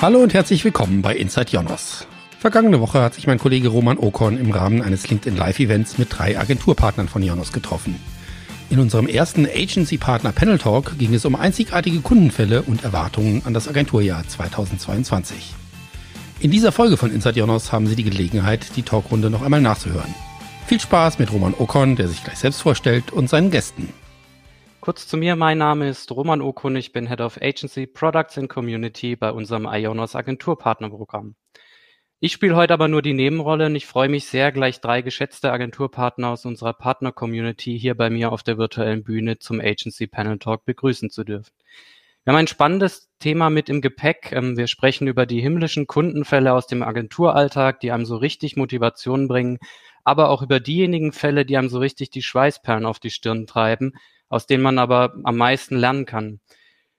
Hallo und herzlich willkommen bei Inside IONOS. Vergangene Woche hat sich mein Kollege Roman Okon im Rahmen eines LinkedIn-Live-Events mit 3 Agenturpartnern von IONOS getroffen. In unserem ersten Agency-Partner-Panel-Talk ging es um einzigartige Kundenfälle und Erwartungen an das Agenturjahr 2022. In dieser Folge von Inside IONOS haben Sie die Gelegenheit, die Talkrunde noch einmal nachzuhören. Viel Spaß mit Roman Okon, der sich gleich selbst vorstellt, und seinen Gästen. Kurz zu mir, mein Name ist Roman Okon, ich bin Head of Agency, Products and Community bei unserem IONOS Agenturpartnerprogramm. Ich spiele heute aber nur die Nebenrolle und ich freue mich sehr, gleich 3 geschätzte Agenturpartner aus unserer Partner-Community hier bei mir auf der virtuellen Bühne zum Agency Panel Talk begrüßen zu dürfen. Wir haben ein spannendes Thema mit im Gepäck. Wir sprechen über die himmlischen Kundenfälle aus dem Agenturalltag, die einem so richtig Motivation bringen, aber auch über diejenigen Fälle, die einem so richtig die Schweißperlen auf die Stirn treiben, aus denen man aber am meisten lernen kann.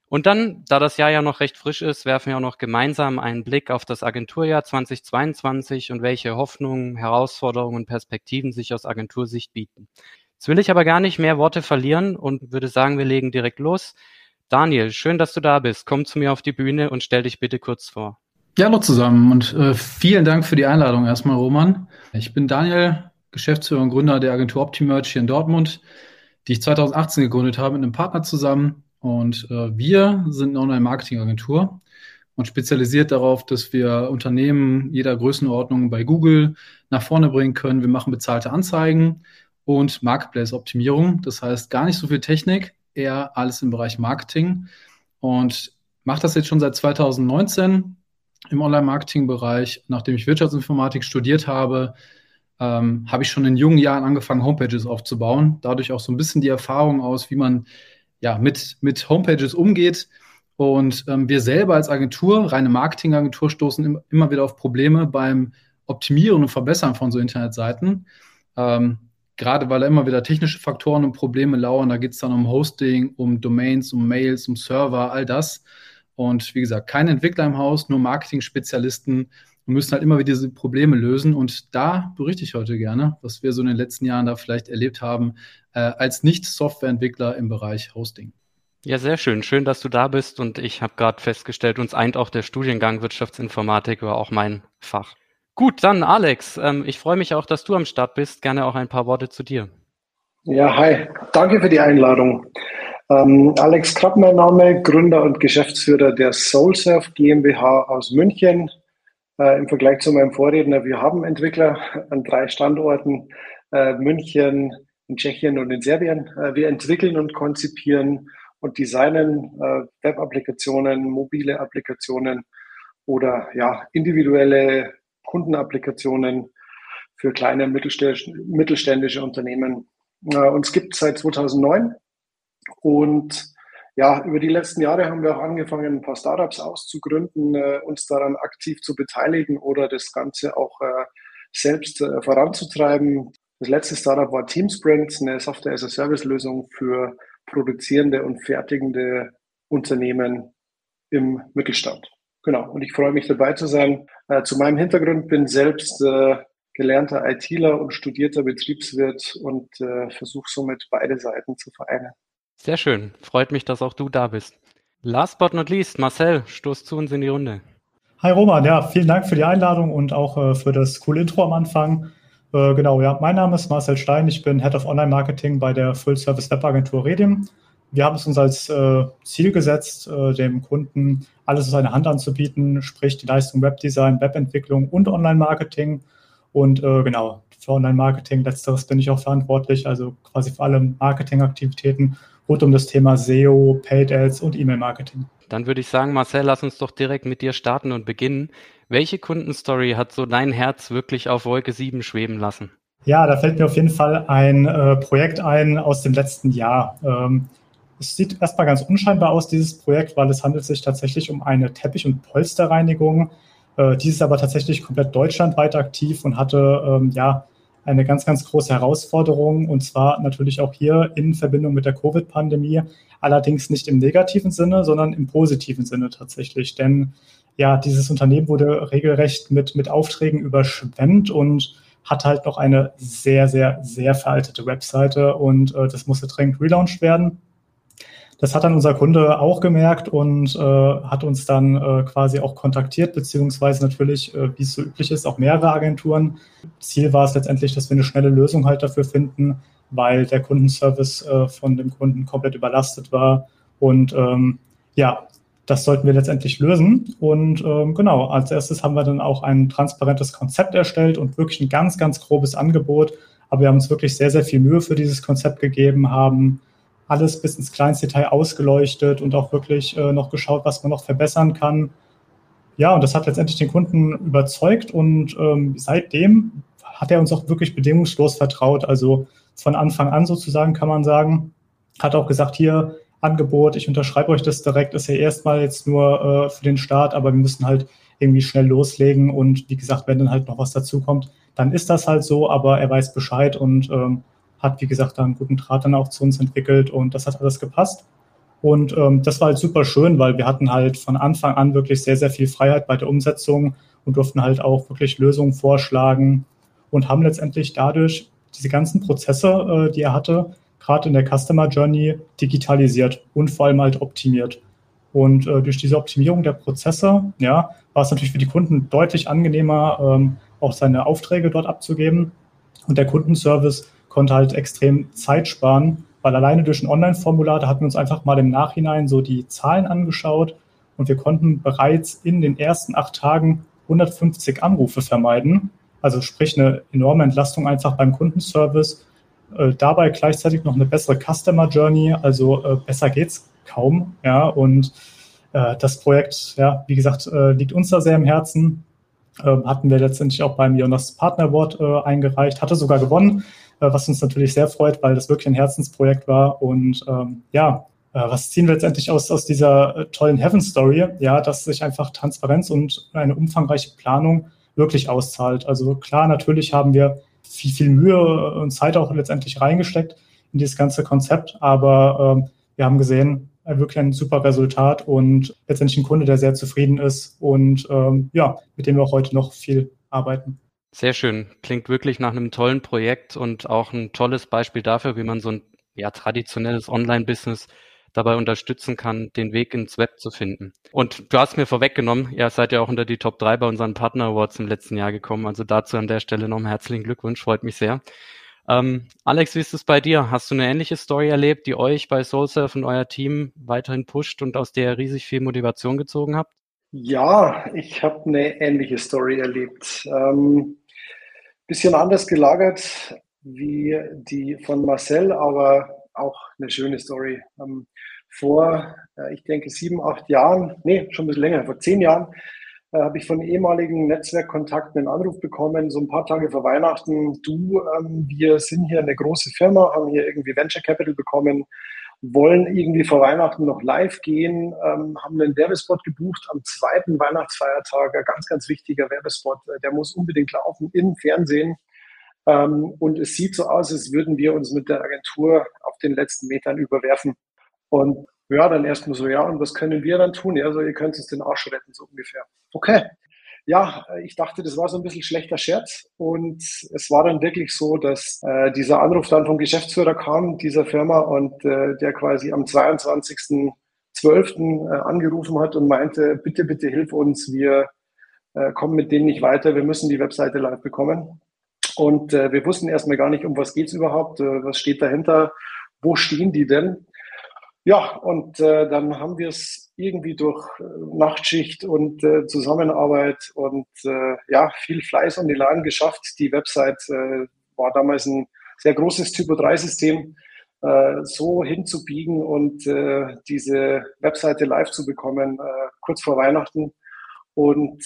Und dann, da das Jahr ja noch recht frisch ist, werfen wir auch noch gemeinsam einen Blick auf das Agenturjahr 2022 und welche Hoffnungen, Herausforderungen und Perspektiven sich aus Agentursicht bieten. Jetzt will ich aber gar nicht mehr Worte verlieren und würde sagen, wir legen direkt los. Daniel, schön, dass du da bist. Komm zu mir auf die Bühne und stell dich bitte kurz vor. Ja, hallo zusammen und vielen Dank für die Einladung erstmal, Roman. Ich bin Daniel, Geschäftsführer und Gründer der Agentur OptiMerch hier in Dortmund, die ich 2018 gegründet habe mit einem Partner zusammen. Und wir sind eine Online-Marketing-Agentur und spezialisiert darauf, dass wir Unternehmen jeder Größenordnung bei Google nach vorne bringen können. Wir machen bezahlte Anzeigen und Marketplace-Optimierung. Das heißt, gar nicht so viel Technik, eher alles im Bereich Marketing. Und mache das jetzt schon seit 2019 im Online-Marketing-Bereich. Nachdem ich Wirtschaftsinformatik studiert habe, habe ich schon in jungen Jahren angefangen, Homepages aufzubauen. Dadurch auch so ein bisschen die Erfahrung aus, wie man ja mit Homepages umgeht. Und wir selber als Agentur, reine Marketingagentur, stoßen immer wieder auf Probleme beim Optimieren und Verbessern von so Internetseiten. Gerade weil da immer wieder technische Faktoren und Probleme lauern. Da geht es dann um Hosting, um Domains, um Mails, um Server, all das. Und wie gesagt, kein Entwickler im Haus, nur Marketing-Spezialisten. Wir müssen halt immer wieder diese Probleme lösen. Und da berichte ich heute gerne, was wir so in den letzten Jahren da vielleicht erlebt haben, als Nicht-Softwareentwickler im Bereich Hosting. Ja, sehr schön. Schön, dass du da bist. Und ich habe gerade festgestellt, uns eint auch der Studiengang Wirtschaftsinformatik, war auch mein Fach. Gut, dann Alex, ich freue mich auch, dass du am Start bist. Gerne auch ein paar Worte zu dir. Ja, hi. Danke für die Einladung. Alex Krapp, mein Name, Gründer und Geschäftsführer der SoulServe GmbH aus München. Im Vergleich zu meinem Vorredner, wir haben Entwickler an 3 Standorten, München, in Tschechien und in Serbien. Wir entwickeln und konzipieren und designen Web-Applikationen, mobile Applikationen oder ja, individuelle Kundenapplikationen für kleine mittelständische Unternehmen. Uns gibt es seit 2009 und ja, über die letzten Jahre haben wir auch angefangen, ein paar Startups auszugründen, uns daran aktiv zu beteiligen oder das Ganze auch selbst voranzutreiben. Das letzte Startup war TeamSprint, eine Software-as-a-Service-Lösung für produzierende und fertigende Unternehmen im Mittelstand. Genau, und ich freue mich, dabei zu sein. Zu meinem Hintergrund, bin selbst gelernter ITler und studierter Betriebswirt und versuche somit beide Seiten zu vereinen. Sehr schön. Freut mich, dass auch du da bist. Last but not least, Marcel, stoß zu uns in die Runde. Hi Roman, ja, vielen Dank für die Einladung und auch für das coole Intro am Anfang. Genau, ja, mein Name ist Marcel Stein, ich bin Head of Online Marketing bei der Full-Service-Web-Agentur Redim. Wir haben es uns als Ziel gesetzt, dem Kunden alles aus einer Hand anzubieten, sprich die Leistung Webdesign, Webentwicklung und Online-Marketing. Und genau, für Online-Marketing, letzteres bin ich auch verantwortlich, also quasi für alle Marketingaktivitäten rund um das Thema SEO, Paid Ads und E-Mail-Marketing. Dann würde ich sagen, Marcel, lass uns doch direkt mit dir starten und beginnen. Welche Kundenstory hat so dein Herz wirklich auf Wolke 7 schweben lassen? Ja, da fällt mir auf jeden Fall ein Projekt ein aus dem letzten Jahr. Es sieht erstmal ganz unscheinbar aus, dieses Projekt, weil es handelt sich tatsächlich um eine Teppich- und Polsterreinigung. Die ist aber tatsächlich komplett deutschlandweit aktiv und hatte eine ganz, ganz große Herausforderung, und zwar natürlich auch hier in Verbindung mit der Covid-Pandemie, allerdings nicht im negativen Sinne, sondern im positiven Sinne tatsächlich, denn ja, dieses Unternehmen wurde regelrecht mit Aufträgen überschwemmt und hat halt noch eine sehr, sehr, sehr veraltete Webseite und das musste dringend relaunched werden. Das hat dann unser Kunde auch gemerkt und hat uns dann quasi auch kontaktiert, beziehungsweise natürlich, wie es so üblich ist, auch mehrere Agenturen. Ziel war es letztendlich, dass wir eine schnelle Lösung halt dafür finden, weil der Kundenservice von dem Kunden komplett überlastet war. Und das sollten wir letztendlich lösen. Und genau, als erstes haben wir dann auch ein transparentes Konzept erstellt und wirklich ein ganz, ganz grobes Angebot. Aber wir haben uns wirklich sehr, sehr viel Mühe für dieses Konzept gegeben, haben alles bis ins kleinste Detail ausgeleuchtet und auch wirklich noch geschaut, was man noch verbessern kann. Ja, und das hat letztendlich den Kunden überzeugt und seitdem hat er uns auch wirklich bedingungslos vertraut. Also von Anfang an sozusagen kann man sagen, hat auch gesagt, hier Angebot, ich unterschreibe euch das direkt, ist ja erstmal jetzt nur für den Start, aber wir müssen halt irgendwie schnell loslegen und wie gesagt, wenn dann halt noch was dazukommt, dann ist das halt so, aber er weiß Bescheid und hat, wie gesagt, da einen guten Draht dann auch zu uns entwickelt und das hat alles gepasst. Und das war halt super schön, weil wir hatten halt von Anfang an wirklich sehr, sehr viel Freiheit bei der Umsetzung und durften halt auch wirklich Lösungen vorschlagen und haben letztendlich dadurch diese ganzen Prozesse, die er hatte, gerade in der Customer Journey digitalisiert und vor allem halt optimiert. Und durch diese Optimierung der Prozesse, ja, war es natürlich für die Kunden deutlich angenehmer, auch seine Aufträge dort abzugeben. Und der Kundenservice konnte halt extrem Zeit sparen, weil alleine durch ein Online-Formular, da hatten wir uns einfach mal im Nachhinein so die Zahlen angeschaut und wir konnten bereits in den ersten 8 Tagen 150 Anrufe vermeiden. Also sprich eine enorme Entlastung einfach beim Kundenservice. Dabei gleichzeitig noch eine bessere Customer Journey, also besser geht's kaum. Ja, und das Projekt, ja, wie gesagt, liegt uns da sehr im Herzen. Hatten wir letztendlich auch beim Jahrespartner-Award eingereicht, hatte sogar gewonnen, was uns natürlich sehr freut, weil das wirklich ein Herzensprojekt war. Und was ziehen wir letztendlich aus dieser tollen Heaven-Story? Ja, dass sich einfach Transparenz und eine umfangreiche Planung wirklich auszahlt. Also klar, natürlich haben wir viel, viel Mühe und Zeit auch letztendlich reingesteckt in dieses ganze Konzept, aber wir haben gesehen, wirklich ein super Resultat und letztendlich ein Kunde, der sehr zufrieden ist und mit dem wir auch heute noch viel arbeiten. Sehr schön. Klingt wirklich nach einem tollen Projekt und auch ein tolles Beispiel dafür, wie man so ein traditionelles Online-Business dabei unterstützen kann, den Weg ins Web zu finden. Und du hast mir vorweggenommen, ihr seid ja auch unter die Top 3 bei unseren Partner Awards im letzten Jahr gekommen. Also dazu an der Stelle nochmal herzlichen Glückwunsch, freut mich sehr. Alex, wie ist es bei dir? Hast du eine ähnliche Story erlebt, die euch bei SoulServe und euer Team weiterhin pusht und aus der ihr riesig viel Motivation gezogen habt? Ja, ich habe eine ähnliche Story erlebt. Bisschen anders gelagert wie die von Marcel, aber auch eine schöne Story. Vor, ich denke, 7, 8 Jahren, schon ein bisschen länger, vor 10 Jahren, habe ich von ehemaligen Netzwerkkontakten einen Anruf bekommen, so ein paar Tage vor Weihnachten. Du, wir sind hier eine große Firma, haben hier irgendwie Venture Capital bekommen, wollen irgendwie vor Weihnachten noch live gehen, haben einen Werbespot gebucht am 2. Weihnachtsfeiertag, ein ganz, ganz wichtiger Werbespot, der muss unbedingt laufen im Fernsehen. Und es sieht so aus, als würden wir uns mit der Agentur auf den letzten Metern überwerfen. Und ja, dann erstmal so, ja, und was können wir dann tun? Ja, so, ihr könnt uns den Arsch retten, so ungefähr. Okay. Ja, ich dachte, das war so ein bisschen schlechter Scherz. Und es war dann wirklich so, dass dieser Anruf dann vom Geschäftsführer kam, dieser Firma, und der quasi am 22.12. Angerufen hat und meinte, bitte, bitte hilf uns, wir kommen mit denen nicht weiter, wir müssen die Webseite live bekommen. Und wir wussten erstmal gar nicht, um was geht es überhaupt, was steht dahinter, wo stehen die denn? Ja, und dann haben wir es irgendwie durch Nachtschicht und Zusammenarbeit und viel Fleiß um die Laden geschafft. Die Website war damals ein sehr großes Typo-3-System, so hinzubiegen und diese Webseite live zu bekommen, kurz vor Weihnachten. Und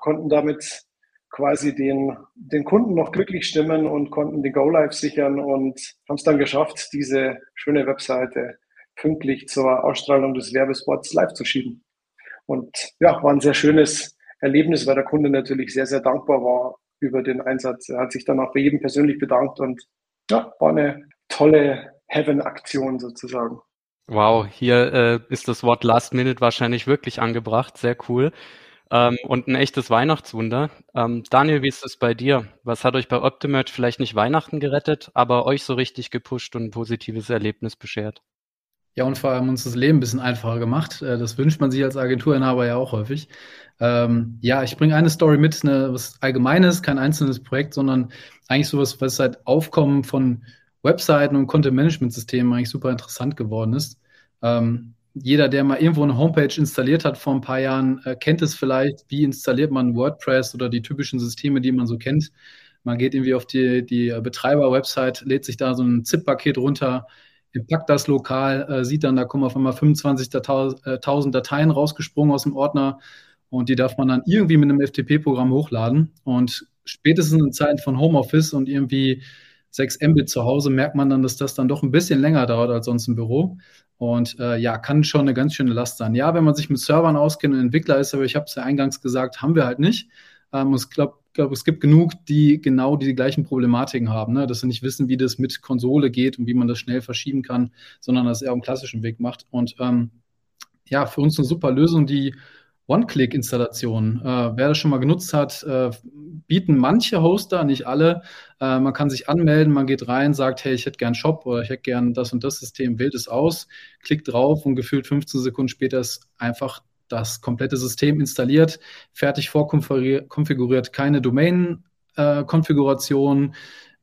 konnten damit quasi den Kunden noch glücklich stimmen und konnten den Go-Live sichern und haben es dann geschafft, diese schöne Webseite pünktlich zur Ausstrahlung des Werbespots live zu schieben. Und ja, war ein sehr schönes Erlebnis, weil der Kunde natürlich sehr, sehr dankbar war über den Einsatz. Er hat sich dann auch bei jedem persönlich bedankt und ja, war eine tolle Heaven-Aktion sozusagen. Wow, hier ist das Wort Last Minute wahrscheinlich wirklich angebracht. Sehr cool. Und ein echtes Weihnachtswunder. Daniel, wie ist es bei dir? Was hat euch bei OptiMerch vielleicht nicht Weihnachten gerettet, aber euch so richtig gepusht und ein positives Erlebnis beschert? Ja, und vor allem uns das Leben ein bisschen einfacher gemacht. Das wünscht man sich als Agenturinhaber ja auch häufig. Ja, ich bringe eine Story mit, was Allgemeines, kein einzelnes Projekt, sondern eigentlich sowas, was seit Aufkommen von Webseiten und Content-Management-Systemen eigentlich super interessant geworden ist. Jeder, der mal irgendwo eine Homepage installiert hat vor ein paar Jahren, kennt es vielleicht, wie installiert man WordPress oder die typischen Systeme, die man so kennt. Man geht irgendwie auf die Betreiber-Website, lädt sich da so ein ZIP-Paket runter, packt das lokal, sieht dann, da kommen auf einmal 25.000 Dateien rausgesprungen aus dem Ordner und die darf man dann irgendwie mit einem FTP-Programm hochladen. Und spätestens in Zeiten von Homeoffice und irgendwie 6 MBit zu Hause merkt man dann, dass das dann doch ein bisschen länger dauert als sonst im Büro. Und ja, kann schon eine ganz schöne Last sein. Ja, wenn man sich mit Servern auskennt und Entwickler ist, aber ich habe es ja eingangs gesagt, haben wir halt nicht. Ich glaube, es gibt genug, die genau die gleichen Problematiken haben, ne? Dass sie nicht wissen, wie das mit Konsole geht und wie man das schnell verschieben kann, sondern das eher auf dem klassischen Weg macht. Und ja, für uns eine super Lösung, die One-Click-Installation. Wer das schon mal genutzt hat, bieten manche Hoster, nicht alle. Man kann sich anmelden, man geht rein, sagt, hey, ich hätte gern Shop oder ich hätte gern das und das System, wählt es aus, klickt drauf und gefühlt 15 Sekunden später ist einfach das komplette System installiert, fertig vorkonfiguriert, keine Domain-Konfiguration,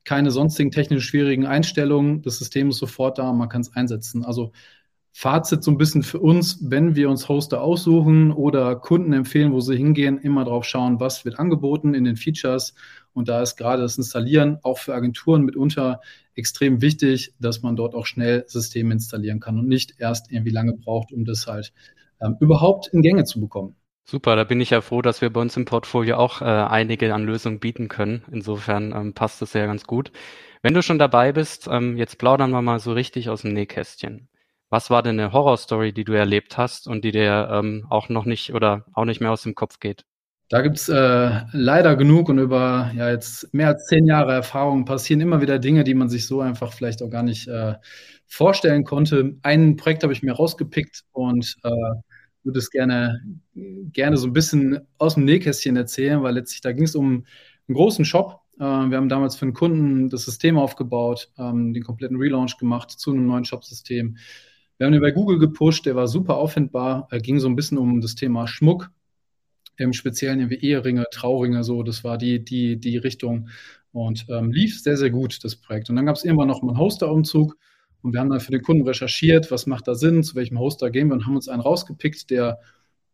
keine sonstigen technisch schwierigen Einstellungen. Das System ist sofort da, man kann es einsetzen. Also Fazit so ein bisschen für uns, wenn wir uns Hoster aussuchen oder Kunden empfehlen, wo sie hingehen, immer drauf schauen, was wird angeboten in den Features. Und da ist gerade das Installieren auch für Agenturen mitunter extrem wichtig, dass man dort auch schnell Systeme installieren kann und nicht erst irgendwie lange braucht, um das halt überhaupt in Gänge zu bekommen. Super, da bin ich ja froh, dass wir bei uns im Portfolio auch einige an Lösungen bieten können. Insofern passt das ja ganz gut. Wenn du schon dabei bist, jetzt plaudern wir mal so richtig aus dem Nähkästchen. Was war denn eine Horrorstory, die du erlebt hast und die dir auch noch nicht oder auch nicht mehr aus dem Kopf geht? Da gibt's leider genug und über ja jetzt mehr als 10 Jahre Erfahrung passieren immer wieder Dinge, die man sich so einfach vielleicht auch gar nicht vorstellen konnte. Ein Projekt habe ich mir rausgepickt und würde es gerne so ein bisschen aus dem Nähkästchen erzählen, weil letztlich da ging es um einen großen Shop. Wir haben damals für einen Kunden das System aufgebaut, den kompletten Relaunch gemacht zu einem neuen Shop-System. Wir haben den bei Google gepusht, der war super auffindbar, ging so ein bisschen um das Thema Schmuck, im Speziellen irgendwie Eheringe, Trauringe, so, das war die Richtung und lief sehr, sehr gut, das Projekt. Und dann gab es irgendwann noch mal einen Hoster-Umzug und wir haben dann für den Kunden recherchiert, was macht da Sinn, zu welchem Hoster gehen wir und haben uns einen rausgepickt, der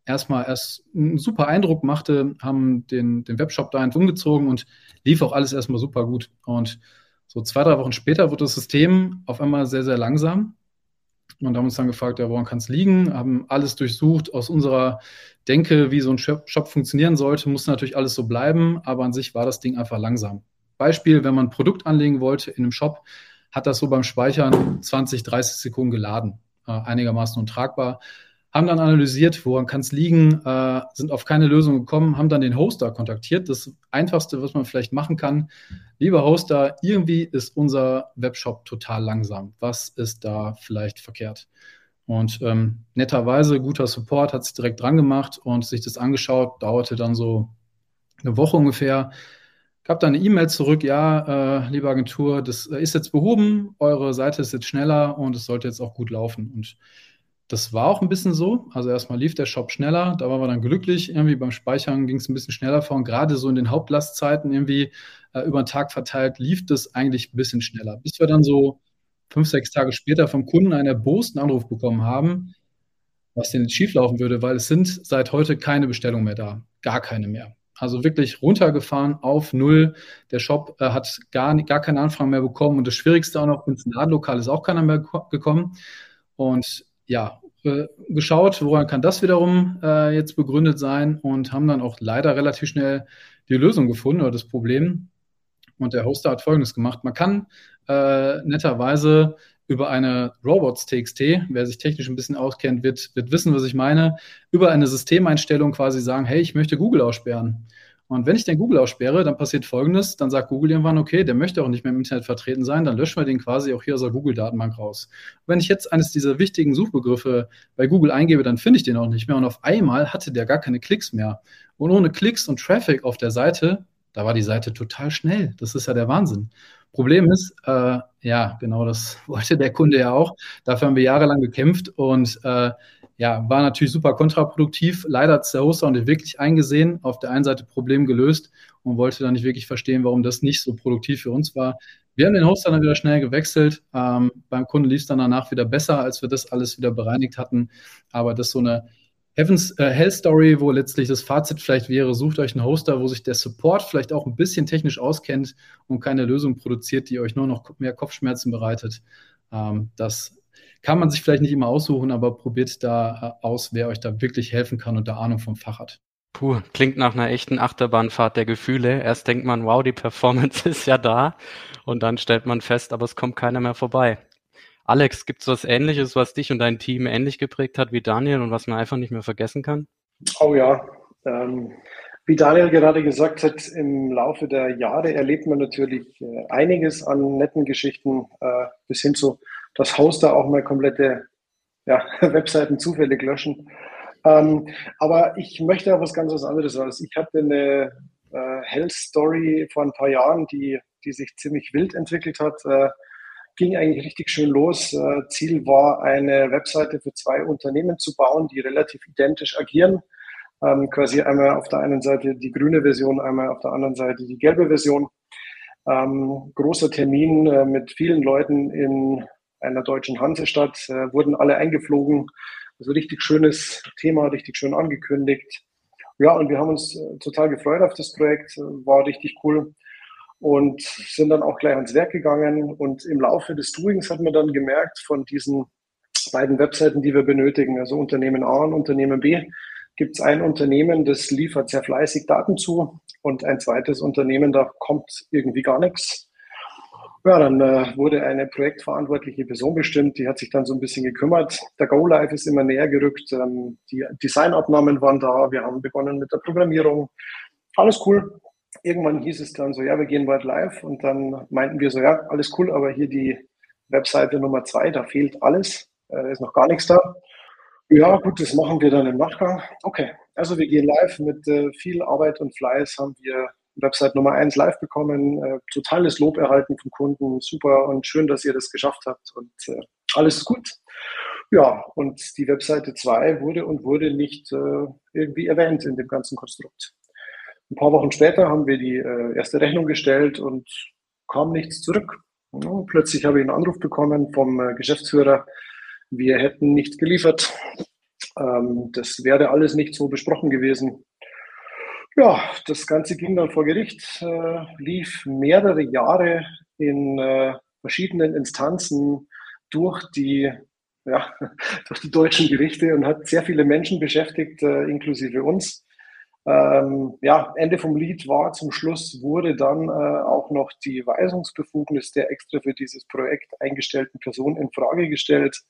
erst einen super Eindruck machte, haben den Webshop dahin umgezogen und lief auch alles erstmal super gut. Und so 2-3 Wochen später wurde das System auf einmal sehr, sehr langsam. Und haben uns dann gefragt, ja, woran kann es liegen? Haben alles durchsucht aus unserer Denke, wie so ein Shop funktionieren sollte, muss natürlich alles so bleiben, aber an sich war das Ding einfach langsam. Beispiel, wenn man ein Produkt anlegen wollte in einem Shop, hat das so beim Speichern 20, 30 Sekunden geladen, einigermaßen untragbar. Haben dann analysiert, woran kann es liegen, sind auf keine Lösung gekommen, haben dann den Hoster kontaktiert. Das Einfachste, was man vielleicht machen kann, lieber Hoster, irgendwie ist unser Webshop total langsam. Was ist da vielleicht verkehrt? Und netterweise, guter Support, hat sich direkt dran gemacht und sich das angeschaut, dauerte dann so 1 Woche ungefähr. Gab dann eine E-Mail zurück, ja, liebe Agentur, das ist jetzt behoben, eure Seite ist jetzt schneller und es sollte jetzt auch gut laufen. Und das war auch ein bisschen so, also erstmal lief der Shop schneller, da waren wir dann glücklich, irgendwie beim Speichern ging es ein bisschen schneller vor und gerade so in den Hauptlastzeiten irgendwie über den Tag verteilt lief das eigentlich ein bisschen schneller, bis wir dann so 5-6 Tage später vom Kunden einen erbosten Anruf bekommen haben, was denn jetzt schieflaufen würde, weil es sind seit heute keine Bestellungen mehr da, gar keine mehr. Also wirklich runtergefahren auf 0. Der Shop hat gar keine Anfragen mehr bekommen und das Schwierigste auch noch, ins Ladenlokal ist auch keiner mehr gekommen und ja, geschaut, woran kann das wiederum jetzt begründet sein und haben dann auch leider relativ schnell die Lösung gefunden oder das Problem. Und der Hoster hat Folgendes gemacht. Man kann netterweise über eine Robots.txt, wer sich technisch ein bisschen auskennt, wird wissen, was ich meine, über eine Systemeinstellung quasi sagen, hey, ich möchte Google aussperren. Und wenn ich den Google aussperre, dann passiert Folgendes, dann sagt Google irgendwann, okay, der möchte auch nicht mehr im Internet vertreten sein, dann löschen wir den quasi auch hier aus der Google-Datenbank raus. Und wenn ich jetzt eines dieser wichtigen Suchbegriffe bei Google eingebe, dann finde ich den auch nicht mehr und auf einmal hatte der gar keine Klicks mehr. Und ohne Klicks und Traffic auf der Seite, Da war die Seite total schnell. Das ist ja der Wahnsinn. Problem ist, ja, genau das wollte der Kunde ja auch. Dafür haben wir jahrelang gekämpft und ja, war natürlich super kontraproduktiv. Leider hat es der Hoster nicht wirklich eingesehen. Auf der einen Seite Problem gelöst und wollte dann nicht wirklich verstehen, warum das nicht so produktiv für uns war. Wir haben den Hoster dann wieder schnell gewechselt. Beim Kunden lief es dann danach wieder besser, als wir das alles wieder bereinigt hatten. Aber das ist so eine Hell-Story, wo letztlich das Fazit vielleicht wäre, sucht euch einen Hoster, wo sich der Support vielleicht auch ein bisschen technisch auskennt und keine Lösung produziert, die euch nur noch mehr Kopfschmerzen bereitet. Das kann man sich vielleicht nicht immer aussuchen, aber probiert da aus, wer euch da wirklich helfen kann und da Ahnung vom Fach hat. Puh, klingt nach einer echten Achterbahnfahrt der Gefühle. Erst denkt man, wow, die Performance ist ja da und dann stellt man fest, aber es kommt keiner mehr vorbei. Alex, gibt es was Ähnliches, was dich und dein Team ähnlich geprägt hat wie Daniel und was man einfach nicht mehr vergessen kann? Oh ja, wie Daniel gerade gesagt hat, im Laufe der Jahre erlebt man natürlich einiges an netten Geschichten bis hin zu das Hoster auch mal komplette Webseiten zufällig löschen. Aber ich möchte auch was ganz anderes raus. Ich hatte eine Hell-Story vor ein paar Jahren, die sich ziemlich wild entwickelt hat. Ging eigentlich richtig schön los. Ziel war, eine Webseite für zwei Unternehmen zu bauen, die relativ identisch agieren. Quasi einmal auf der einen Seite die grüne Version, einmal auf der anderen Seite die gelbe Version. Großer Termin mit vielen Leuten in einer deutschen Hansestadt, wurden alle eingeflogen. Also richtig schönes Thema, richtig schön angekündigt. Ja, und wir haben uns total gefreut auf das Projekt, war richtig cool und sind dann auch gleich ans Werk gegangen. Und im Laufe des Doings hat man dann gemerkt, von diesen beiden Webseiten, die wir benötigen, also Unternehmen A und Unternehmen B, gibt es ein Unternehmen, das liefert sehr fleißig Daten zu und ein zweites Unternehmen, da kommt irgendwie gar nichts. Ja, dann wurde eine projektverantwortliche Person bestimmt, die hat sich dann so ein bisschen gekümmert. Der Go-Live ist immer näher gerückt, die Designabnahmen waren da, wir haben begonnen mit der Programmierung, alles cool. Irgendwann hieß es dann so, ja, wir gehen bald live und dann meinten wir so, ja, alles cool, aber hier die Webseite Nummer 2, da fehlt alles, da ist noch gar nichts da. Ja, gut, das machen wir dann im Nachgang. Okay, also wir gehen live mit viel Arbeit und Fleiß, haben wir Website Nummer 1 live bekommen, totales Lob erhalten vom Kunden, super und schön, dass ihr das geschafft habt und alles gut. Ja, und die Webseite 2 wurde nicht irgendwie erwähnt in dem ganzen Konstrukt. Ein paar Wochen später haben wir die erste Rechnung gestellt und kam nichts zurück. Und plötzlich habe ich einen Anruf bekommen vom Geschäftsführer, wir hätten nicht geliefert. Das wäre alles nicht so besprochen gewesen. Ja, das Ganze ging dann vor Gericht, lief mehrere Jahre in verschiedenen Instanzen durch die deutschen Gerichte und hat sehr viele Menschen beschäftigt, inklusive uns. Ende vom Lied war zum Schluss, wurde dann auch noch die Weisungsbefugnis der extra für dieses Projekt eingestellten Person in Frage gestellt,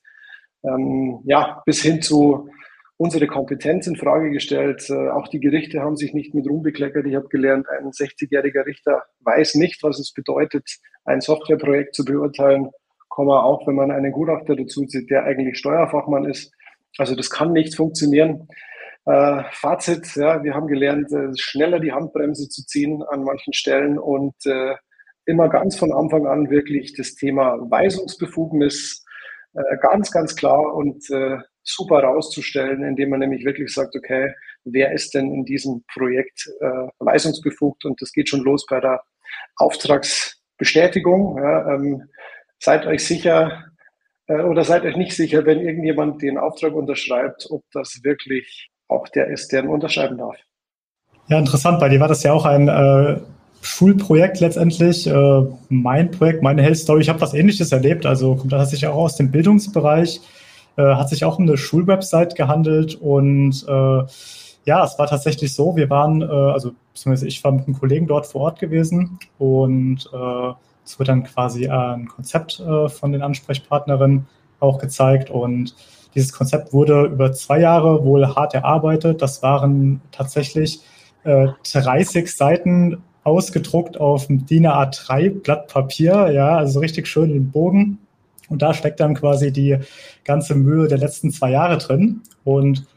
bis hin zu unsere Kompetenz in Frage gestellt. Auch die Gerichte haben sich nicht mit Ruhm bekleckert. Ich habe gelernt, ein 60-jähriger Richter weiß nicht, was es bedeutet, ein Softwareprojekt zu beurteilen, auch wenn man einen Gutachter dazu zieht, der eigentlich Steuerfachmann ist. Also das kann nicht funktionieren. Fazit, ja, wir haben gelernt, schneller die Handbremse zu ziehen an manchen Stellen und immer ganz von Anfang an wirklich das Thema Weisungsbefugnis ganz, ganz klar und super rauszustellen, indem man nämlich wirklich sagt, okay, wer ist denn in diesem Projekt weisungsbefugt? Und das geht schon los bei der Auftragsbestätigung. Ja, seid euch sicher oder seid euch nicht sicher, wenn irgendjemand den Auftrag unterschreibt, ob das wirklich auch der ist, der ihn unterschreiben darf. Ja, interessant. Bei dir war das ja auch ein Schulprojekt letztendlich, mein Projekt, meine Health Story. Ich habe was Ähnliches erlebt, also kommt tatsächlich auch aus dem Bildungsbereich. Hat sich auch um eine Schulwebsite gehandelt und es war tatsächlich so, wir waren, beziehungsweise ich war mit einem Kollegen dort vor Ort gewesen und es wurde dann quasi ein Konzept von den Ansprechpartnerinnen auch gezeigt und dieses Konzept wurde über 2 Jahre wohl hart erarbeitet. Das waren tatsächlich 30 Seiten ausgedruckt auf dem DIN A3 Blatt Papier, ja, also richtig schön im Bogen. Und da steckt dann quasi die ganze Mühe der letzten 2 Jahre drin. Und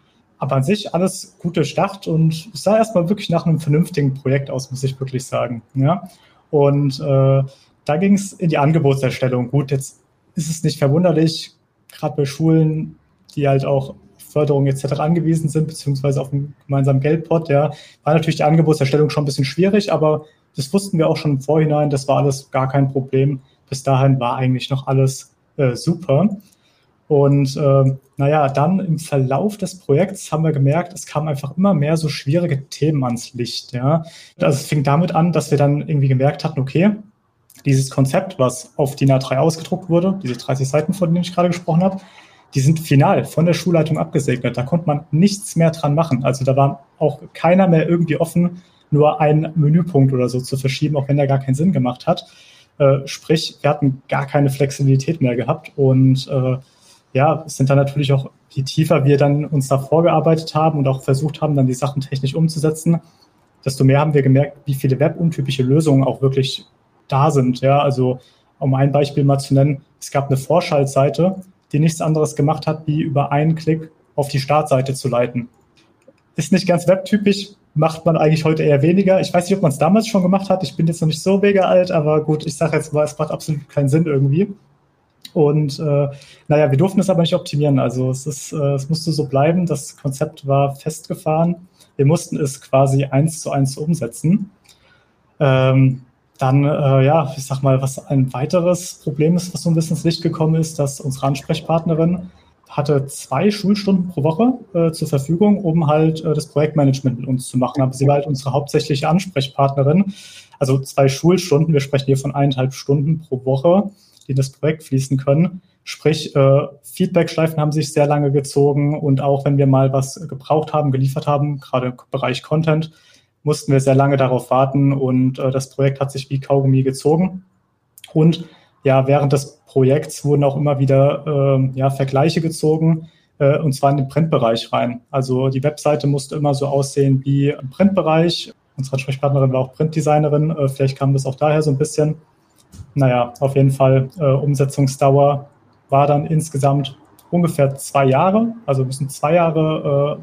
Aber an sich alles gute Start und es sah erstmal wirklich nach einem vernünftigen Projekt aus, muss ich wirklich sagen. Ja? Und da ging es in die Angebotserstellung. Gut, jetzt ist es nicht verwunderlich, gerade bei Schulen, die halt auch Förderung etc. angewiesen sind, beziehungsweise auf einen gemeinsamen Geldpot, ja, war natürlich die Angebotserstellung schon ein bisschen schwierig, aber das wussten wir auch schon im Vorhinein, das war alles gar kein Problem. Bis dahin war eigentlich noch alles super. Und naja, dann im Verlauf des Projekts haben wir gemerkt, es kamen einfach immer mehr so schwierige Themen ans Licht. Ja. Also es fing damit an, dass wir dann irgendwie gemerkt hatten, okay, dieses Konzept, was auf DIN A3 ausgedruckt wurde, diese 30 Seiten, von denen ich gerade gesprochen habe, die sind final von der Schulleitung abgesegnet. Da konnte man nichts mehr dran machen. Also da war auch keiner mehr irgendwie offen, nur einen Menüpunkt oder so zu verschieben, auch wenn der gar keinen Sinn gemacht hat. Sprich, wir hatten gar keine Flexibilität mehr gehabt. Und ja, es sind dann natürlich auch, je tiefer wir dann uns da vorgearbeitet haben und auch versucht haben, dann die Sachen technisch umzusetzen, desto mehr haben wir gemerkt, wie viele webuntypische Lösungen auch wirklich da sind. Ja, also um ein Beispiel mal zu nennen, es gab eine Vorschaltseite, die nichts anderes gemacht hat, wie über einen Klick auf die Startseite zu leiten. Ist nicht ganz webtypisch, macht man eigentlich heute eher weniger. Ich weiß nicht, ob man es damals schon gemacht hat. Ich bin jetzt noch nicht so mega alt, aber gut, ich sage jetzt mal, es macht absolut keinen Sinn irgendwie. Und naja, wir durften es aber nicht optimieren. Also es musste so bleiben. Das Konzept war festgefahren. Wir mussten es quasi 1:1 umsetzen. Dann, ja, ich sag mal, was ein weiteres Problem ist, was so ein bisschen ins Licht gekommen ist, dass unsere Ansprechpartnerin hatte 2 Schulstunden pro Woche zur Verfügung, um halt das Projektmanagement mit uns zu machen. Aber sie war halt unsere hauptsächliche Ansprechpartnerin. Also 2 Schulstunden, wir sprechen hier von 1,5 Stunden pro Woche, die in das Projekt fließen können. Sprich, Feedbackschleifen haben sich sehr lange gezogen und auch wenn wir mal was gebraucht haben, geliefert haben, gerade im Bereich Content, mussten wir sehr lange darauf warten und das Projekt hat sich wie Kaugummi gezogen. Und ja, während des Projekts wurden auch immer wieder Vergleiche gezogen und zwar in den Printbereich rein. Also die Webseite musste immer so aussehen wie im Printbereich. Unsere Ansprechpartnerin war auch Printdesignerin, vielleicht kam das auch daher so ein bisschen. Naja, auf jeden Fall, Umsetzungsdauer war dann insgesamt ungefähr 2 Jahre. Also müssen 2 Jahre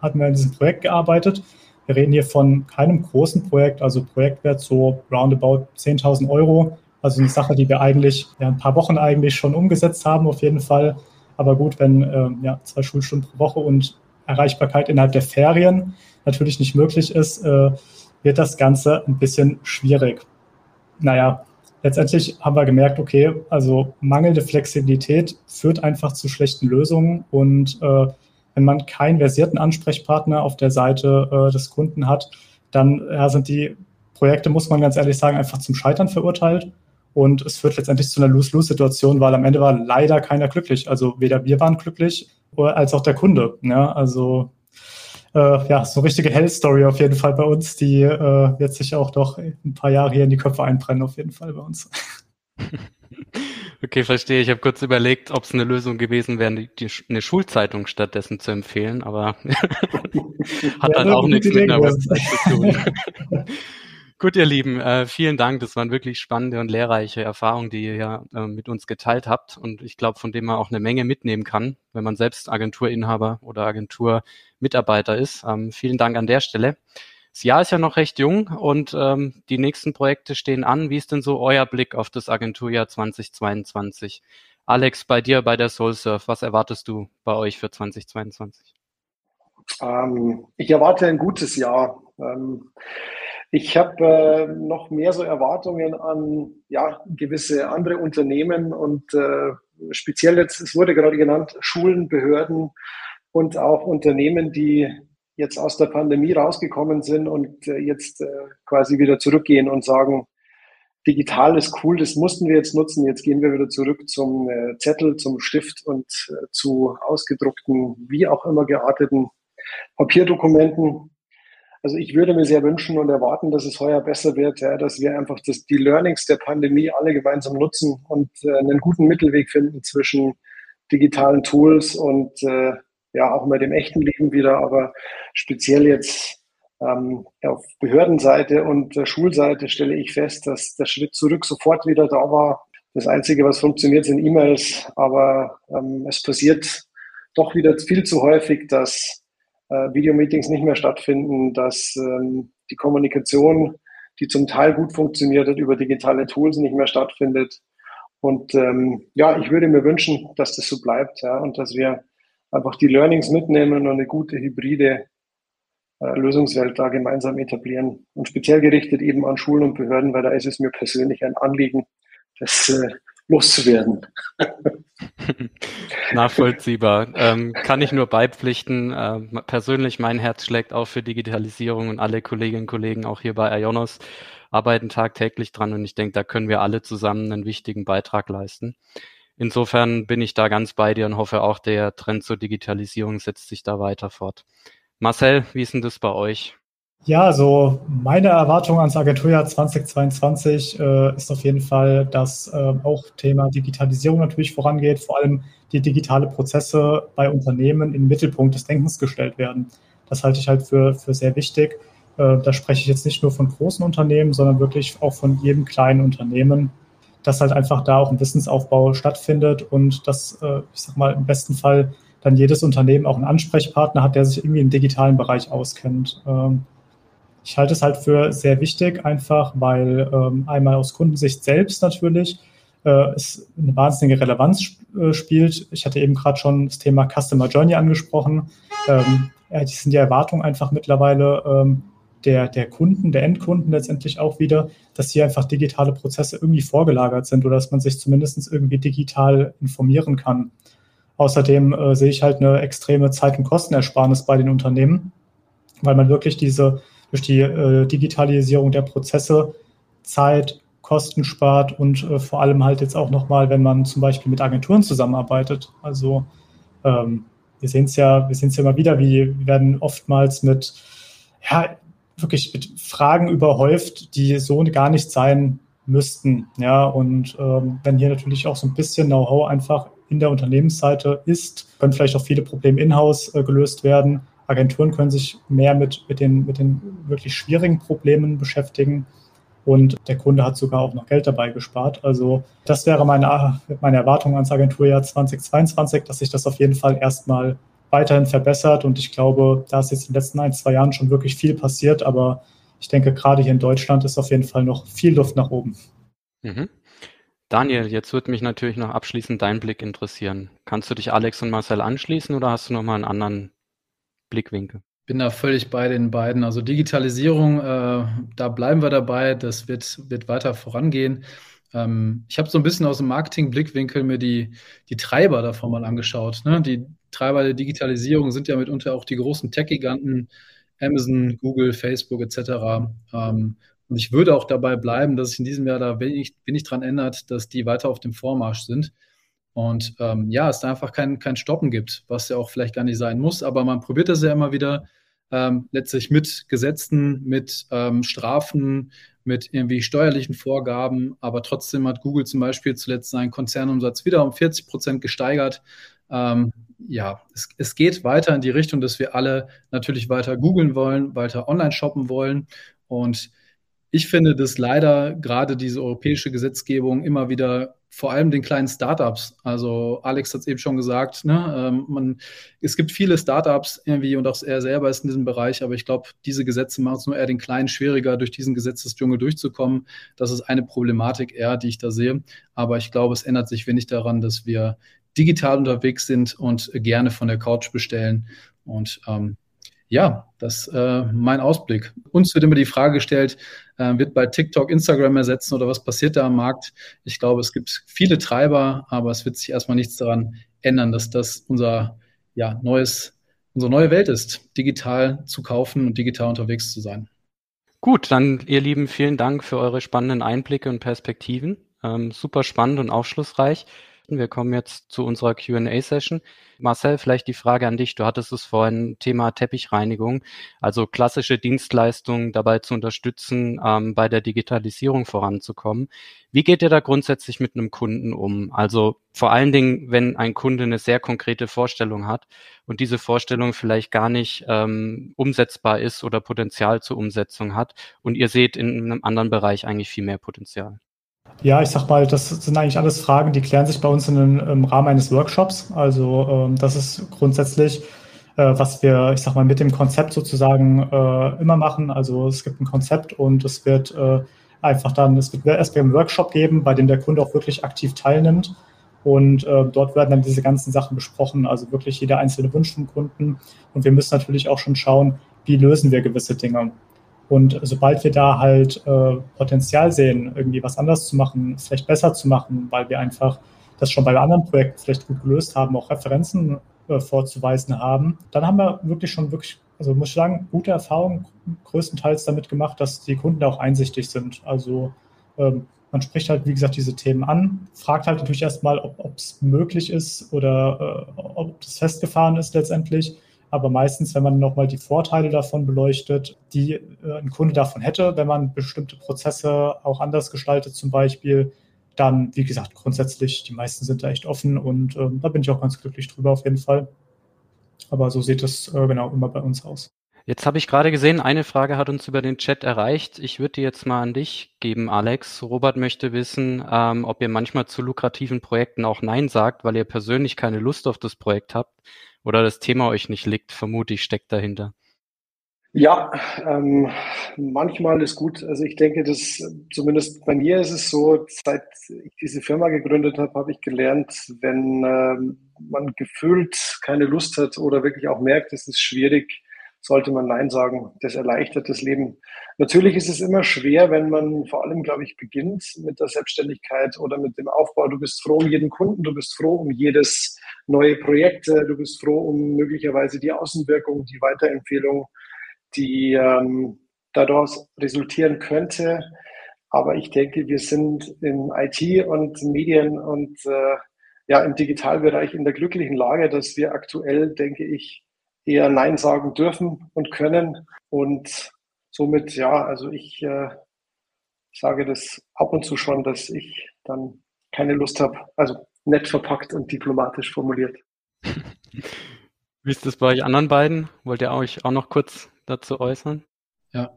hatten wir in diesem Projekt gearbeitet. Wir reden hier von keinem großen Projekt, also Projektwert so roundabout 10.000 Euro. Also eine Sache, die wir eigentlich ein paar Wochen eigentlich schon umgesetzt haben auf jeden Fall. Aber gut, wenn 2 Schulstunden pro Woche und Erreichbarkeit innerhalb der Ferien natürlich nicht möglich ist, wird das Ganze ein bisschen schwierig. Naja, letztendlich haben wir gemerkt, okay, also mangelnde Flexibilität führt einfach zu schlechten Lösungen und wenn man keinen versierten Ansprechpartner auf der Seite des Kunden hat, dann sind die Projekte, muss man ganz ehrlich sagen, einfach zum Scheitern verurteilt. Und es führt letztendlich zu einer Lose-Lose-Situation, weil am Ende war leider keiner glücklich. Also weder wir waren glücklich, als auch der Kunde. Ja, also so eine richtige Hell-Story auf jeden Fall bei uns, die wird sich auch noch ein paar Jahre hier in die Köpfe einbrennen, auf jeden Fall bei uns. Okay, verstehe. Ich habe kurz überlegt, ob es eine Lösung gewesen wäre, eine Schulzeitung stattdessen zu empfehlen, aber hat dann auch nichts mit einer Website zu tun. Gut, ihr Lieben, vielen Dank. Das waren wirklich spannende und lehrreiche Erfahrungen, die ihr ja mit uns geteilt habt und ich glaube, von dem man auch eine Menge mitnehmen kann, wenn man selbst Agenturinhaber oder Agenturmitarbeiter ist. Vielen Dank an der Stelle. Das Jahr ist ja noch recht jung und die nächsten Projekte stehen an. Wie ist denn so euer Blick auf das Agenturjahr 2022? Alex, bei dir, bei der SoulServe, was erwartest du bei euch für 2022? Ich erwarte ein gutes Jahr. Ich habe noch mehr so Erwartungen an gewisse andere Unternehmen und speziell jetzt, es wurde gerade genannt, Schulen, Behörden und auch Unternehmen, die jetzt aus der Pandemie rausgekommen sind und jetzt quasi wieder zurückgehen und sagen, digital ist cool, das mussten wir jetzt nutzen, jetzt gehen wir wieder zurück zum Zettel, zum Stift und zu ausgedruckten, wie auch immer gearteten Papierdokumenten. Also ich würde mir sehr wünschen und erwarten, dass es heuer besser wird, ja, dass wir einfach die Learnings der Pandemie alle gemeinsam nutzen und einen guten Mittelweg finden zwischen digitalen Tools und auch mal dem echten Leben wieder, aber speziell jetzt auf Behördenseite und Schulseite stelle ich fest, dass der Schritt zurück sofort wieder da war. Das Einzige, was funktioniert, sind E-Mails, aber es passiert doch wieder viel zu häufig, dass Video-Meetings nicht mehr stattfinden, dass die Kommunikation, die zum Teil gut funktioniert hat, über digitale Tools nicht mehr stattfindet. Und ja, ich würde mir wünschen, dass das so bleibt, ja, und dass wir einfach die Learnings mitnehmen und eine gute hybride Lösungswelt da gemeinsam etablieren. Und speziell gerichtet eben an Schulen und Behörden, weil da ist es mir persönlich ein Anliegen, das loszuwerden. Nachvollziehbar. Kann ich nur beipflichten. Persönlich, mein Herz schlägt auch für Digitalisierung und alle Kolleginnen und Kollegen auch hier bei IONOS arbeiten tagtäglich dran und ich denke, da können wir alle zusammen einen wichtigen Beitrag leisten. Insofern bin ich da ganz bei dir und hoffe auch, der Trend zur Digitalisierung setzt sich da weiter fort. Marcel, wie ist denn das bei euch? Ja, also meine Erwartung ans Agenturjahr 2022 ist auf jeden Fall, dass auch Thema Digitalisierung natürlich vorangeht, vor allem die digitale Prozesse bei Unternehmen in den Mittelpunkt des Denkens gestellt werden. Das halte ich halt für sehr wichtig. Da spreche ich jetzt nicht nur von großen Unternehmen, sondern wirklich auch von jedem kleinen Unternehmen, dass halt einfach da auch ein Wissensaufbau stattfindet und dass, ich sag mal, im besten Fall dann jedes Unternehmen auch einen Ansprechpartner hat, der sich irgendwie im digitalen Bereich auskennt. Ich halte es halt für sehr wichtig, einfach weil einmal aus Kundensicht selbst natürlich es eine wahnsinnige Relevanz spielt. Ich hatte eben gerade schon das Thema Customer Journey angesprochen. Die sind die Erwartungen einfach mittlerweile der Kunden, der Endkunden letztendlich auch wieder, dass hier einfach digitale Prozesse irgendwie vorgelagert sind oder dass man sich zumindest irgendwie digital informieren kann. Außerdem sehe ich halt eine extreme Zeit- und Kostenersparnis bei den Unternehmen, weil man wirklich durch die Digitalisierung der Prozesse Zeit, Kosten spart und vor allem halt jetzt auch nochmal, wenn man zum Beispiel mit Agenturen zusammenarbeitet. Also wir sehen es ja immer wieder, wir werden oftmals mit, ja, wirklich mit Fragen überhäuft, die so gar nicht sein müssten. Ja, und wenn hier natürlich auch so ein bisschen Know-how einfach in der Unternehmensseite ist, können vielleicht auch viele Probleme in-house gelöst werden. Agenturen können sich mehr mit den wirklich schwierigen Problemen beschäftigen und der Kunde hat sogar auch noch Geld dabei gespart. Also das wäre meine Erwartung ans Agenturjahr 2022, dass sich das auf jeden Fall erstmal weiterhin verbessert und ich glaube, da ist jetzt in den letzten 1-2 Jahren schon wirklich viel passiert, aber ich denke, gerade hier in Deutschland ist auf jeden Fall noch viel Luft nach oben. Mhm. Daniel, jetzt würde mich natürlich noch abschließend dein Blick interessieren. Kannst du dich Alex und Marcel anschließen oder hast du nochmal einen anderen Blickwinkel? Ich bin da völlig bei den beiden. Also Digitalisierung, da bleiben wir dabei. Das wird weiter vorangehen. Ich habe so ein bisschen aus dem Marketing-Blickwinkel mir die Treiber davon mal angeschaut. Ne? Die Treiber der Digitalisierung sind ja mitunter auch die großen Tech-Giganten, Amazon, Google, Facebook etc. Und ich würde auch dabei bleiben, dass sich in diesem Jahr da wenig dran ändert, dass die weiter auf dem Vormarsch sind. Und ja, es da einfach kein Stoppen gibt, was ja auch vielleicht gar nicht sein muss. Aber man probiert das ja immer wieder, letztlich mit Gesetzen, mit Strafen, mit irgendwie steuerlichen Vorgaben. Aber trotzdem hat Google zum Beispiel zuletzt seinen Konzernumsatz wieder um 40% gesteigert. Ja, es geht weiter in die Richtung, dass wir alle natürlich weiter googeln wollen, weiter online shoppen wollen. Und ich finde, dass leider gerade diese europäische Gesetzgebung immer wieder vor allem den kleinen Startups, also Alex hat es eben schon gesagt, ne, es gibt viele Startups irgendwie und auch er selber ist in diesem Bereich, aber ich glaube, diese Gesetze machen es nur eher den Kleinen schwieriger, durch diesen Gesetzesdschungel durchzukommen. Das ist eine Problematik eher, die ich da sehe, aber ich glaube, es ändert sich wenig daran, dass wir digital unterwegs sind und gerne von der Couch bestellen und ja, das ist mein Ausblick. Uns wird immer die Frage gestellt, wird bald TikTok Instagram ersetzen oder was passiert da am Markt? Ich glaube, es gibt viele Treiber, aber es wird sich erstmal nichts daran ändern, dass das unsere neue Welt ist, digital zu kaufen und digital unterwegs zu sein. Gut, dann ihr Lieben, vielen Dank für eure spannenden Einblicke und Perspektiven. Super spannend und aufschlussreich. Wir kommen jetzt zu unserer Q&A-Session. Marcel, vielleicht die Frage an dich. Du hattest es vorhin, Thema Teppichreinigung, also klassische Dienstleistungen dabei zu unterstützen, bei der Digitalisierung voranzukommen. Wie geht ihr da grundsätzlich mit einem Kunden um? Also vor allen Dingen, wenn ein Kunde eine sehr konkrete Vorstellung hat und diese Vorstellung vielleicht gar nicht umsetzbar ist oder Potenzial zur Umsetzung hat und ihr seht in einem anderen Bereich eigentlich viel mehr Potenzial. Ja, ich sag mal, das sind eigentlich alles Fragen, die klären sich bei uns im Rahmen eines Workshops. Also das ist grundsätzlich was wir, ich sag mal, mit dem Konzept sozusagen immer machen. Also es gibt ein Konzept und es wird einfach dann, es wird erstmal einen Workshop geben, bei dem der Kunde auch wirklich aktiv teilnimmt. Und dort werden dann diese ganzen Sachen besprochen, also wirklich jeder einzelne Wunsch vom Kunden. Und wir müssen natürlich auch schon schauen, wie lösen wir gewisse Dinge. Und sobald wir da halt Potenzial sehen, irgendwie was anders zu machen, vielleicht besser zu machen, weil wir einfach das schon bei anderen Projekten vielleicht gut gelöst haben, auch Referenzen vorzuweisen haben, dann haben wir wirklich, also muss ich sagen, gute Erfahrungen größtenteils damit gemacht, dass die Kunden auch einsichtig sind. Also man spricht halt, wie gesagt, diese Themen an, fragt halt natürlich erstmal, ob es möglich ist oder ob das festgefahren ist letztendlich. Aber meistens, wenn man nochmal die Vorteile davon beleuchtet, die ein Kunde davon hätte, wenn man bestimmte Prozesse auch anders gestaltet zum Beispiel, dann, wie gesagt, grundsätzlich, die meisten sind da echt offen und da bin ich auch ganz glücklich drüber auf jeden Fall. Aber so sieht es genau immer bei uns aus. Jetzt habe ich gerade gesehen, eine Frage hat uns über den Chat erreicht. Ich würde die jetzt mal an dich geben, Alex. Robert möchte wissen, ob ihr manchmal zu lukrativen Projekten auch Nein sagt, weil ihr persönlich keine Lust auf das Projekt habt oder das Thema euch nicht liegt. Vermute ich, steckt dahinter. Ja, manchmal ist gut. Also ich denke, dass zumindest bei mir ist es so, seit ich diese Firma gegründet habe, habe ich gelernt, wenn man gefühlt keine Lust hat oder wirklich auch merkt, es ist schwierig, sollte man Nein sagen. Das erleichtert das Leben. Natürlich ist es immer schwer, wenn man vor allem, glaube ich, beginnt mit der Selbstständigkeit oder mit dem Aufbau. Du bist froh um jeden Kunden, du bist froh um jedes neue Projekt, du bist froh um möglicherweise die Außenwirkung, die Weiterempfehlung, die daraus resultieren könnte. Aber ich denke, wir sind in IT und Medien und im Digitalbereich in der glücklichen Lage, dass wir aktuell, denke ich, eher Nein sagen dürfen und können. Und somit, ich sage das ab und zu schon, dass ich dann keine Lust habe. Also nett verpackt und diplomatisch formuliert. Wie ist das bei euch anderen beiden? Wollt ihr euch auch noch kurz dazu äußern? Ja,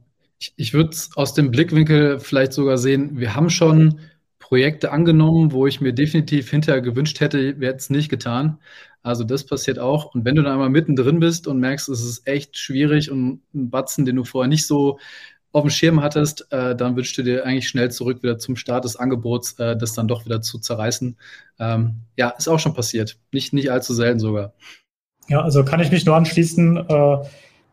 ich würde es aus dem Blickwinkel vielleicht sogar sehen, wir haben schon Projekte angenommen, wo ich mir definitiv hinterher gewünscht hätte, wäre es nicht getan. Also das passiert auch. Und wenn du dann einmal mittendrin bist und merkst, es ist echt schwierig und ein Batzen, den du vorher nicht so auf dem Schirm hattest, dann wünschst du dir eigentlich schnell zurück wieder zum Start des Angebots, das dann doch wieder zu zerreißen. Ist auch schon passiert. Nicht allzu selten sogar. Ja, also kann ich mich nur anschließen.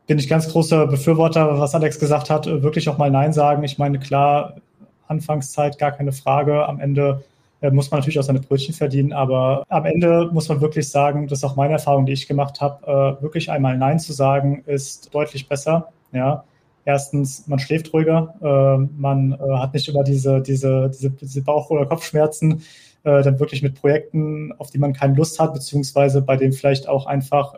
Bin ich ganz großer Befürworter, was Alex gesagt hat, wirklich auch mal Nein sagen. Ich meine, klar, Anfangszeit, gar keine Frage. Am Ende muss man natürlich auch seine Brötchen verdienen, aber am Ende muss man wirklich sagen, das ist auch meine Erfahrung, die ich gemacht habe, wirklich einmal Nein zu sagen, ist deutlich besser. Ja, erstens, man schläft ruhiger, man hat nicht immer diese Bauch- oder Kopfschmerzen, dann wirklich mit Projekten, auf die man keine Lust hat, beziehungsweise bei denen vielleicht auch einfach,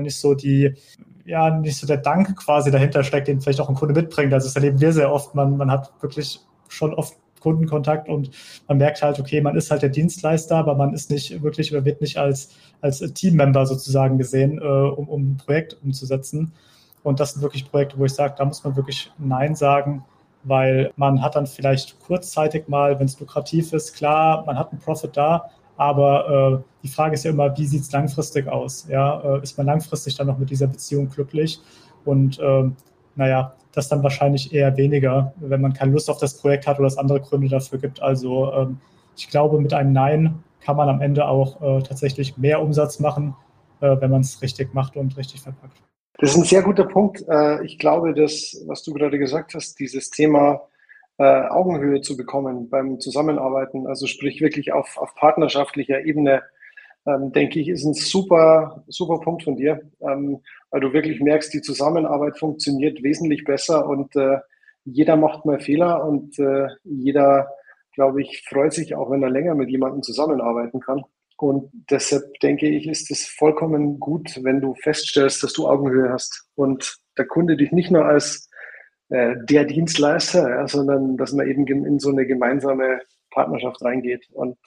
nicht so der Dank quasi dahinter steckt, den vielleicht auch ein Kunde mitbringt. Also das erleben wir sehr oft. Man hat wirklich schon oft Kundenkontakt und man merkt halt, okay, man ist halt der Dienstleister, aber man ist nicht wirklich oder wird nicht als Teammember sozusagen gesehen, um ein Projekt umzusetzen. Und das sind wirklich Projekte, wo ich sage, da muss man wirklich Nein sagen, weil man hat dann vielleicht kurzzeitig mal, wenn es lukrativ ist, klar, man hat einen Profit da, aber die Frage ist ja immer, wie sieht es langfristig aus? Ja? Ist man langfristig dann noch mit dieser Beziehung glücklich? Und das dann wahrscheinlich eher weniger, wenn man keine Lust auf das Projekt hat oder es andere Gründe dafür gibt. Also ich glaube, mit einem Nein kann man am Ende auch tatsächlich mehr Umsatz machen, wenn man es richtig macht und richtig verpackt. Das ist ein sehr guter Punkt. Ich glaube, dass, was du gerade gesagt hast, dieses Thema Augenhöhe zu bekommen beim Zusammenarbeiten, also sprich wirklich auf partnerschaftlicher Ebene, denke ich, ist ein super, super Punkt von dir, weil du wirklich merkst, die Zusammenarbeit funktioniert wesentlich besser und jeder macht mal Fehler und jeder, glaube ich, freut sich auch, wenn er länger mit jemandem zusammenarbeiten kann. Und deshalb denke ich, ist es vollkommen gut, wenn du feststellst, dass du Augenhöhe hast und der Kunde dich nicht nur als der Dienstleister, ja, sondern dass man eben in so eine gemeinsame Partnerschaft reingeht und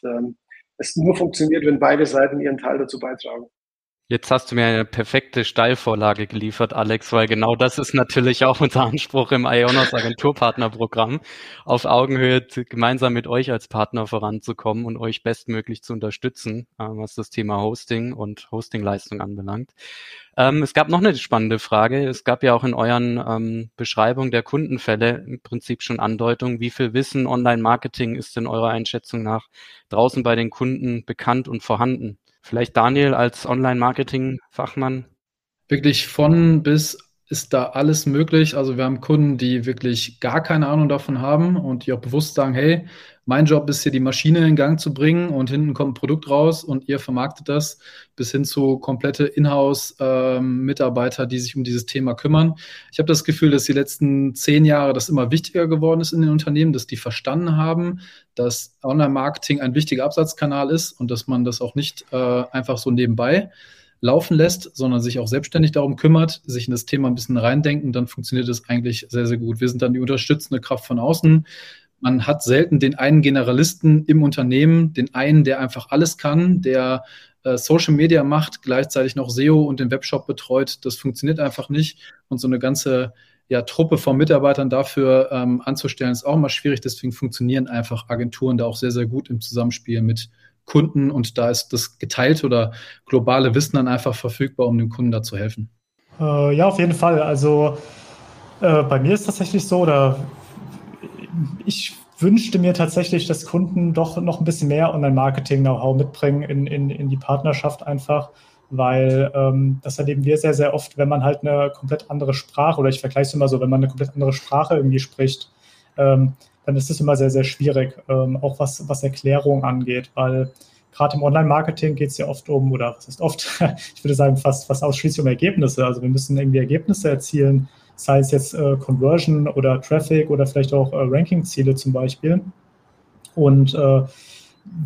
es nur funktioniert, wenn beide Seiten ihren Teil dazu beitragen. Jetzt hast du mir eine perfekte Steilvorlage geliefert, Alex, weil genau das ist natürlich auch unser Anspruch im IONOS Agenturpartnerprogramm, auf Augenhöhe gemeinsam mit euch als Partner voranzukommen und euch bestmöglich zu unterstützen, was das Thema Hosting und Hostingleistung anbelangt. Es gab noch eine spannende Frage. Es gab ja auch in euren Beschreibungen der Kundenfälle im Prinzip schon Andeutungen, wie viel Wissen Online-Marketing ist in eurer Einschätzung nach draußen bei den Kunden bekannt und vorhanden? Vielleicht Daniel als Online-Marketing-Fachmann? Wirklich von bis ist da alles möglich. Also wir haben Kunden, die wirklich gar keine Ahnung davon haben und die auch bewusst sagen, hey, mein Job ist hier die Maschine in Gang zu bringen und hinten kommt ein Produkt raus und ihr vermarktet das, bis hin zu komplette Inhouse-Mitarbeiter, die sich um dieses Thema kümmern. Ich habe das Gefühl, dass die letzten 10 Jahre das immer wichtiger geworden ist in den Unternehmen, dass die verstanden haben, dass Online-Marketing ein wichtiger Absatzkanal ist und dass man das auch nicht einfach so nebenbei laufen lässt, sondern sich auch selbstständig darum kümmert, sich in das Thema ein bisschen reindenken, dann funktioniert das eigentlich sehr, sehr gut. Wir sind dann die unterstützende Kraft von außen. Man hat selten den einen Generalisten im Unternehmen, den einen, der einfach alles kann, der Social Media macht, gleichzeitig noch SEO und den Webshop betreut. Das funktioniert einfach nicht. Und so eine ganze Truppe von Mitarbeitern dafür anzustellen, ist auch mal schwierig. Deswegen funktionieren einfach Agenturen da auch sehr, sehr gut im Zusammenspiel mit Kunden und da ist das geteilte oder globale Wissen dann einfach verfügbar, um dem Kunden da zu helfen. Ja, auf jeden Fall. Also bei mir ist es tatsächlich so, oder ich wünschte mir tatsächlich, dass Kunden doch noch ein bisschen mehr Online-Marketing-Know-how mitbringen in die Partnerschaft einfach, weil das erleben wir sehr, sehr oft, wenn man halt eine komplett andere Sprache, oder ich vergleiche es immer so, wenn man eine komplett andere Sprache irgendwie spricht, dann ist es immer sehr, sehr schwierig, auch was Erklärung angeht, weil gerade im Online-Marketing geht es ja oft um, oder was heißt oft, ich würde sagen fast ausschließlich um Ergebnisse. Also wir müssen irgendwie Ergebnisse erzielen, sei es jetzt Conversion oder Traffic oder vielleicht auch Ranking-Ziele zum Beispiel. Und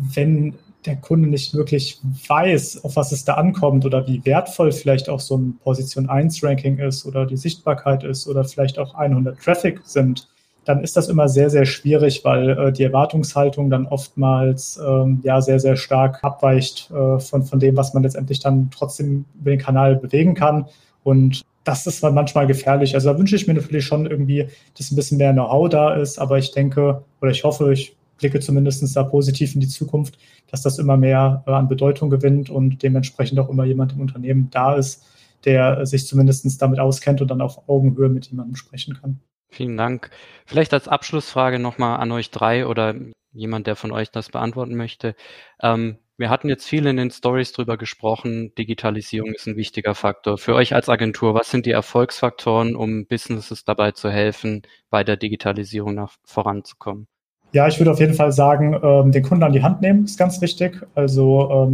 wenn der Kunde nicht wirklich weiß, auf was es da ankommt oder wie wertvoll vielleicht auch so ein Position 1 Ranking ist oder die Sichtbarkeit ist oder vielleicht auch 100 Traffic sind, dann ist das immer sehr, sehr schwierig, weil die Erwartungshaltung dann oftmals sehr, sehr stark abweicht von dem, was man letztendlich dann trotzdem über den Kanal bewegen kann. Und das ist dann manchmal gefährlich. Also da wünsche ich mir natürlich schon irgendwie, dass ein bisschen mehr Know-how da ist. Aber ich denke, oder ich hoffe, ich blicke zumindest da positiv in die Zukunft, dass das immer mehr an Bedeutung gewinnt und dementsprechend auch immer jemand im Unternehmen da ist, der sich zumindest damit auskennt und dann auf Augenhöhe mit jemandem sprechen kann. Vielen Dank. Vielleicht als Abschlussfrage nochmal an euch drei oder jemand, der von euch das beantworten möchte. Wir hatten jetzt viel in den Stories drüber gesprochen. Digitalisierung ist ein wichtiger Faktor. Für euch als Agentur, was sind die Erfolgsfaktoren, um Businesses dabei zu helfen, bei der Digitalisierung voranzukommen? Ja, ich würde auf jeden Fall sagen, den Kunden an die Hand nehmen ist ganz wichtig. Also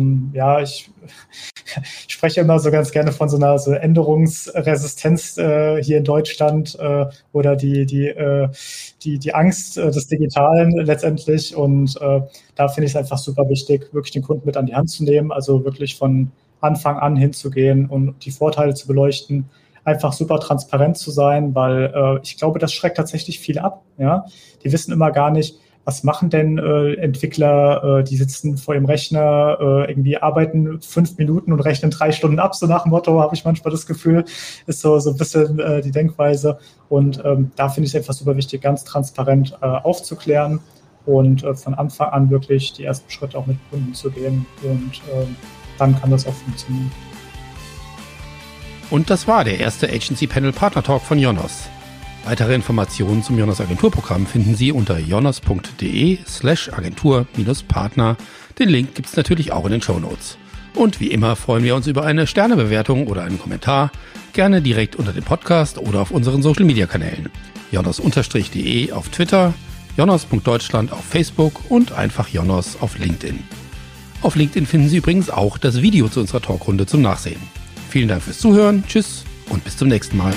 ich spreche immer so ganz gerne von so einer Änderungsresistenz hier in Deutschland oder die Angst des Digitalen letztendlich. Und da finde ich es einfach super wichtig, wirklich den Kunden mit an die Hand zu nehmen, also wirklich von Anfang an hinzugehen und die Vorteile zu beleuchten. Einfach super transparent zu sein, weil ich glaube, das schreckt tatsächlich viele ab. Ja? Die wissen immer gar nicht, was machen denn Entwickler, die sitzen vor ihrem Rechner, irgendwie arbeiten 5 Minuten und rechnen 3 Stunden ab, so nach dem Motto, habe ich manchmal das Gefühl, ist so ein bisschen die Denkweise. Und da finde ich es einfach super wichtig, ganz transparent aufzuklären und von Anfang an wirklich die ersten Schritte auch mit Kunden zu gehen. Und dann kann das auch funktionieren. Und das war der erste Agency Panel Partner Talk von IONOS. Weitere Informationen zum IONOS Agenturprogramm finden Sie unter ionos.de/agentur-partner. Den Link gibt's natürlich auch in den Shownotes. Und wie immer freuen wir uns über eine Sternebewertung oder einen Kommentar, gerne direkt unter dem Podcast oder auf unseren Social Media Kanälen. ionos_de auf Twitter, ionos.deutschland auf Facebook und einfach IONOS auf LinkedIn. Auf LinkedIn finden Sie übrigens auch das Video zu unserer Talkrunde zum Nachsehen. Vielen Dank fürs Zuhören, tschüss und bis zum nächsten Mal.